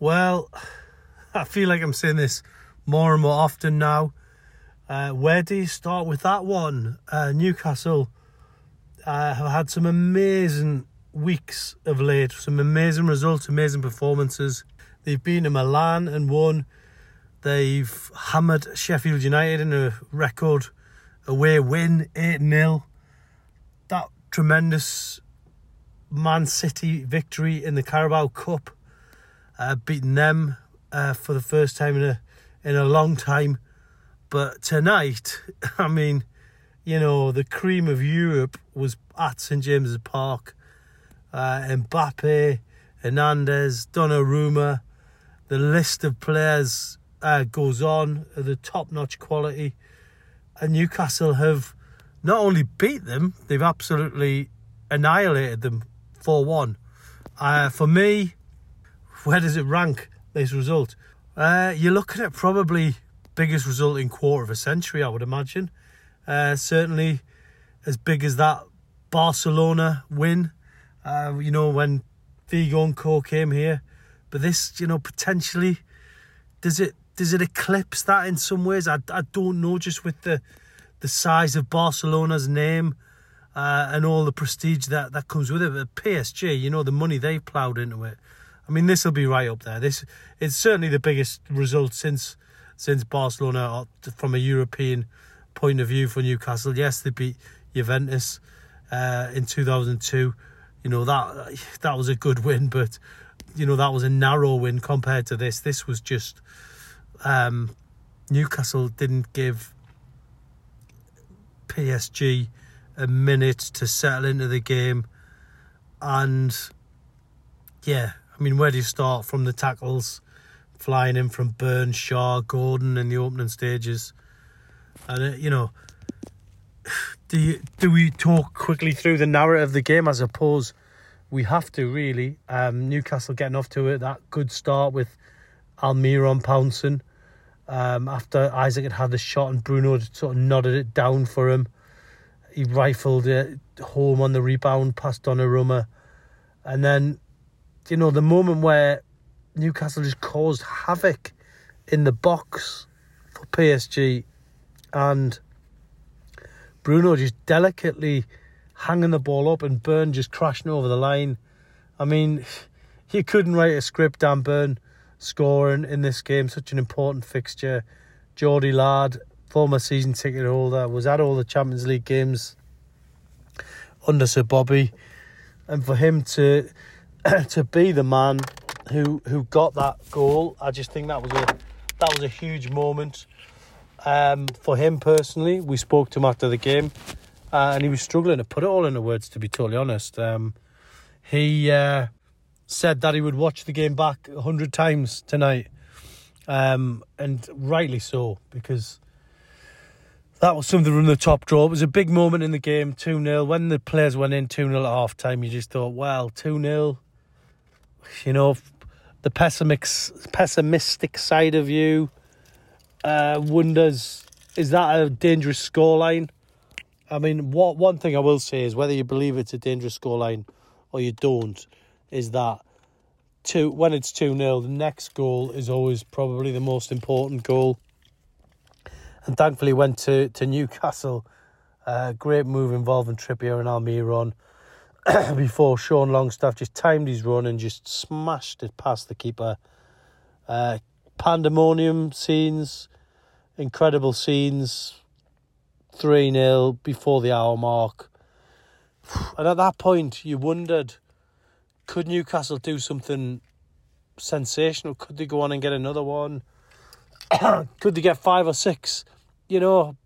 Well, I feel like I'm saying this more and more often now. Where do you start with that one? Newcastle have had some amazing weeks of late, some amazing results, amazing performances. They've been to Milan and won. They've hammered Sheffield United in a record away win, 8-0. That tremendous Man City victory in the Carabao Cup. Beating them for the first time in a long time. But tonight, I mean, you know, the cream of Europe was at St. James' Park. Mbappe, Hernandez, Donnarumma, the list of players goes on, the top-notch quality. And Newcastle have not only beat them, they've absolutely annihilated them 4-1. For me, where does it rank, this result? You're looking at probably biggest result in quarter of a century, I would imagine. Certainly as big as that Barcelona win, you know, when Figo and Co came here. But this, you know, potentially, does it eclipse that in some ways? I don't know, just with the size of Barcelona's name and all the prestige that comes with it. But PSG, you know, the money they ploughed into it. I mean, this will be right up there. This is certainly the biggest result since Barcelona from a European point of view for Newcastle. Yes, they beat Juventus in 2002. You know, that was a good win, but, you know, that was a narrow win compared to this. This was just... Newcastle didn't give PSG a minute to settle into the game. And, yeah... I mean, where do you start? From the tackles, flying in from Burn, Schär, Gordon in the opening stages. And, you know, do we talk quickly through the narrative of the game? I suppose we have to, really. Newcastle getting off to it, that good start with Almiron pouncing. After Isaac had the shot and Bruno sort of nodded it down for him. He rifled it home on the rebound past Donnarumma. And then... you know, the moment where Newcastle just caused havoc in the box for PSG, and Bruno just delicately hanging the ball up and Burn just crashing over the line. I mean, you couldn't write a script, Dan Burn scoring in this game, such an important fixture. Jordy Lard, former season ticket holder, was at all the Champions League games under Sir Bobby. And for him to be the man who got that goal, I just think that was a huge moment for him personally. We spoke to him after the game, and he was struggling to put it all into words, to be totally honest. He said that he would watch the game back 100 times tonight, and rightly so, because that was something from the top draw. It was a big moment in the game, 2-0. When the players went in 2-0 at half-time, you just thought, well, 2-0... you know, the pessimistic side of you wonders, is that a dangerous scoreline? I mean, what one thing I will say is, whether you believe it's a dangerous scoreline or you don't, is that when it's 2-0, the next goal is always probably the most important goal. And thankfully went to Newcastle. Great move involving Trippier and Almiron before Sean Longstaff just timed his run and just smashed it past the keeper. Pandemonium scenes, incredible scenes, 3-0 before the hour mark. And at that point, you wondered, could Newcastle do something sensational? Could they go on and get another one? Could they get 5 or 6? You know,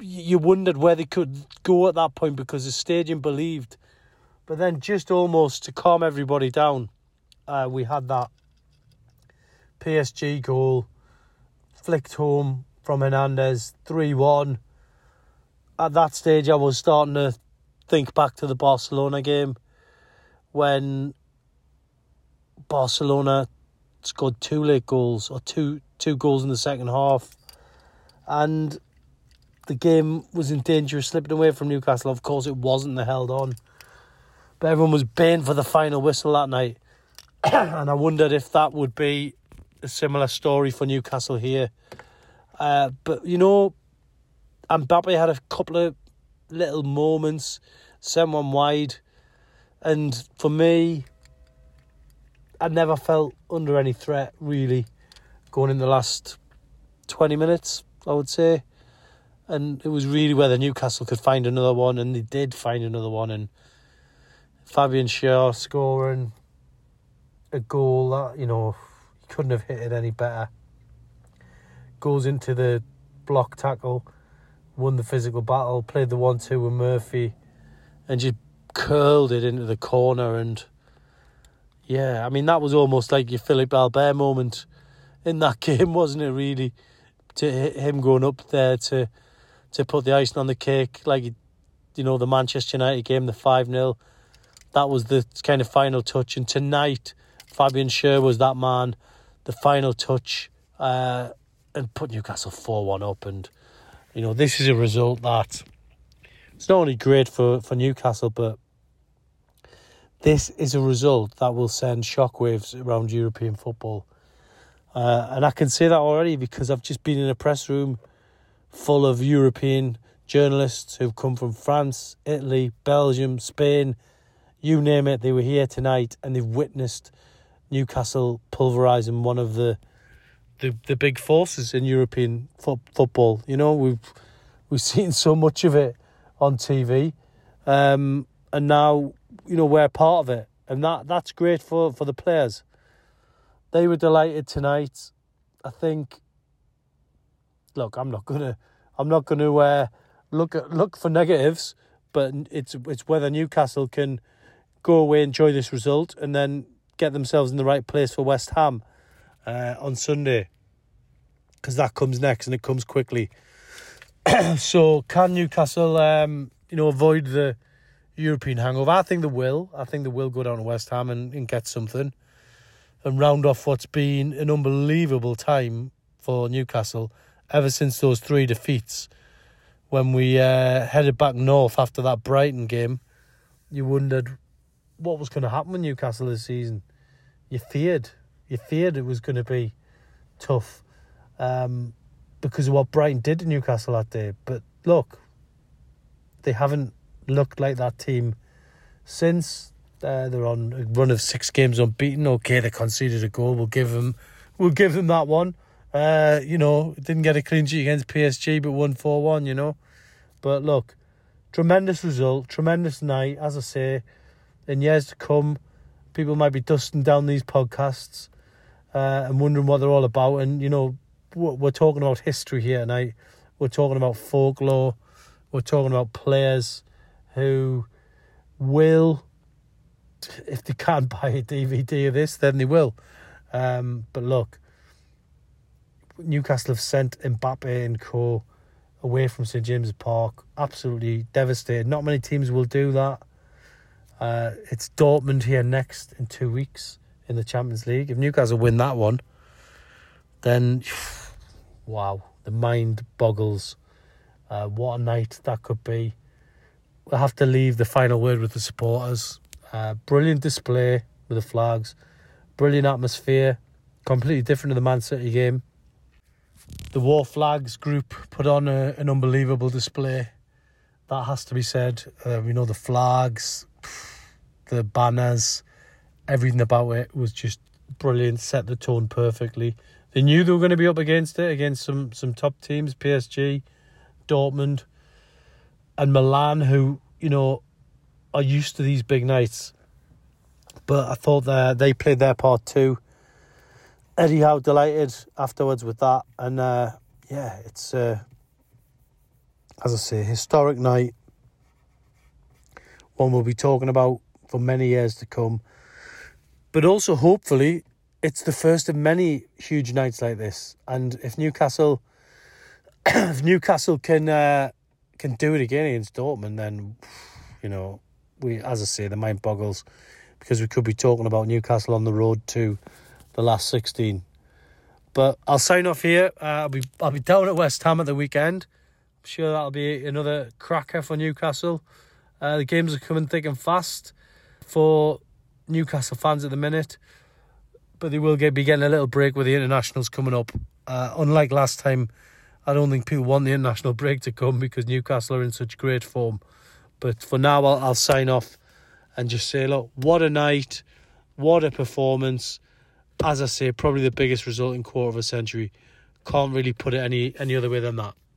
you wondered where they could go at that point, because the stadium believed. But then, just almost to calm everybody down, we had that PSG goal, flicked home from Hernandez, 3-1. At that stage, I was starting to think back to the Barcelona game when Barcelona scored two late goals, or two goals in the second half, and the game was in danger of slipping away from Newcastle. Of course, it wasn't. They held on, but everyone was baying for the final whistle that night, and I wondered if that would be a similar story for Newcastle here. But you know, Mbappe had a couple of little moments, sent one wide, and for me, I never felt under any threat, really, going in the last 20 minutes, I would say. And it was really whether Newcastle could find another one, and they did find another one. And Fabian Schär scoring a goal that, you know, he couldn't have hit it any better. Goes into the block tackle, won the physical battle, played the 1-2 with Murphy, and just curled it into the corner. And yeah, I mean, that was almost like your Philippe Albert moment in that game, wasn't it, really? To him going up there to put the icing on the cake, like, you know, the Manchester United game, the 5-0. That was the kind of final touch. And tonight, Fabian Schär was that man, the final touch, and put Newcastle 4-1 up. And, you know, this is a result that it's not only great for Newcastle, but this is a result that will send shockwaves around European football. And I can say that already because I've just been in a press room full of European journalists who've come from France, Italy, Belgium, Spain, you name it. They were here tonight and they've witnessed Newcastle pulverising one of the big forces in European football. You know, we've seen so much of it on TV, and now, you know, we're part of it, and that's great for the players. They were delighted tonight. I think, look, I'm not gonna look for negatives, but it's whether Newcastle can go away, enjoy this result, and then get themselves in the right place for West Ham on Sunday, because that comes next and it comes quickly. So can Newcastle, you know, avoid the European hangover? I think they will. I think they will go down to West Ham and get something, and round off what's been an unbelievable time for Newcastle ever since those three defeats. When we headed back north after that Brighton game, you wondered what was going to happen with Newcastle this season. You feared it was going to be tough because of what Brighton did to Newcastle that day. But look, they haven't looked like that team since. They're on a run of 6 games unbeaten. Okay, they conceded a goal. We'll give them that one. You know, didn't get a clean sheet against PSG, but won 4-1. You know, but look, tremendous result, tremendous night. As I say, in years to come, people might be dusting down these podcasts and wondering what they're all about. And you know, we're talking about history here tonight. We're talking about folklore. We're talking about players who will, if they can't buy a DVD of this, then they will. But look, Newcastle have sent Mbappe and co away from St. James' Park. Absolutely devastated. Not many teams will do that. It's Dortmund here next in 2 weeks in the Champions League. If Newcastle win that one, then, wow, the mind boggles. What a night that could be. We'll have to leave the final word with the supporters. Brilliant display with the flags, brilliant atmosphere, completely different to the Man City game. The War Flags group put on an unbelievable display, that has to be said. You know, the flags, the banners, everything about it was just brilliant, set the tone perfectly. They knew they were going to be up against it, against some top teams, PSG, Dortmund and Milan, who, you know, are used to these big nights. But I thought they played their part too. Eddie Howe delighted afterwards with that. And yeah, it's, as I say, historic night. One we'll be talking about for many years to come. But also, hopefully, it's the first of many huge nights like this. And if Newcastle can do it again against Dortmund, then, you know, we, as I say, the mind boggles, because we could be talking about Newcastle on the road to the last 16. But I'll sign off here. I'll be down at West Ham at the weekend. I'm sure that'll be another cracker for Newcastle. The games are coming thick and fast for Newcastle fans at the minute, but they will be getting a little break with the internationals coming up. Unlike last time, I don't think people want the international break to come because Newcastle are in such great form. But for now, I'll sign off and just say, look, what a night, what a performance. As I say, probably the biggest result in quarter of a century. Can't really put it any other way than that.